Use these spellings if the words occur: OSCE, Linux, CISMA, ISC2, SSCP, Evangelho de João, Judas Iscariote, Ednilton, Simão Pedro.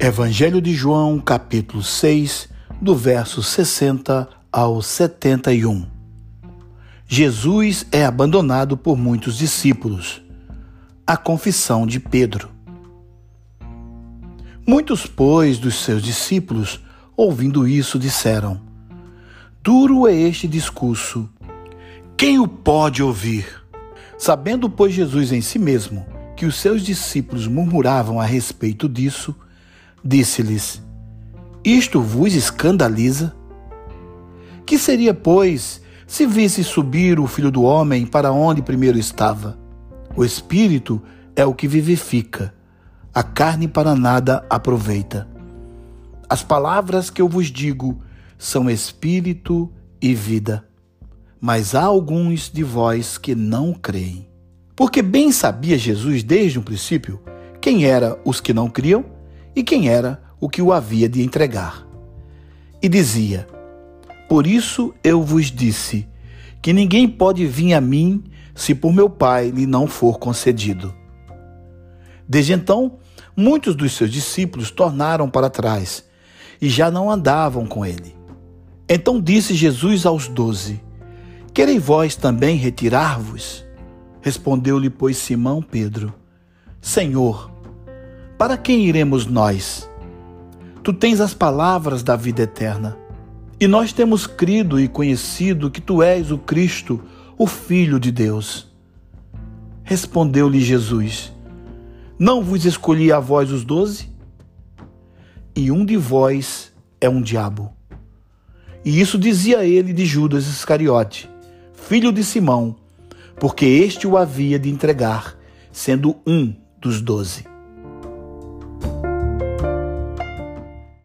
Evangelho de João, capítulo 6, do verso 60 ao 71. Jesus é abandonado por muitos discípulos. A confissão de Pedro. Muitos, pois, dos seus discípulos, ouvindo isso, disseram: duro é este discurso. Quem o pode ouvir? Sabendo, pois, Jesus em si mesmo que os seus discípulos murmuravam a respeito disso, disse-lhes: isto vos escandaliza? Que seria, pois, se visse subir o Filho do Homem para onde primeiro estava? O Espírito é o que vivifica, a carne para nada aproveita. As palavras que eu vos digo são Espírito e vida, mas há alguns de vós que não creem. Porque bem sabia Jesus desde um princípio quem era os que não criam e quem era o que o havia de entregar. E dizia: por isso eu vos disse que ninguém pode vir a mim se por meu Pai lhe não for concedido. Desde então, muitos dos seus discípulos tornaram para trás e já não andavam com ele. Então disse Jesus aos 12: querem vós também retirar-vos? Respondeu-lhe, pois, Simão Pedro: Senhor, para quem iremos nós? Tu tens as palavras da vida eterna, e nós temos crido e conhecido que tu és o Cristo, o Filho de Deus. Respondeu-lhe Jesus: não vos escolhi a vós os 12? E um de vós é um diabo. E isso dizia ele de Judas Iscariote, filho de Simão, porque este o havia de entregar, sendo um dos 12.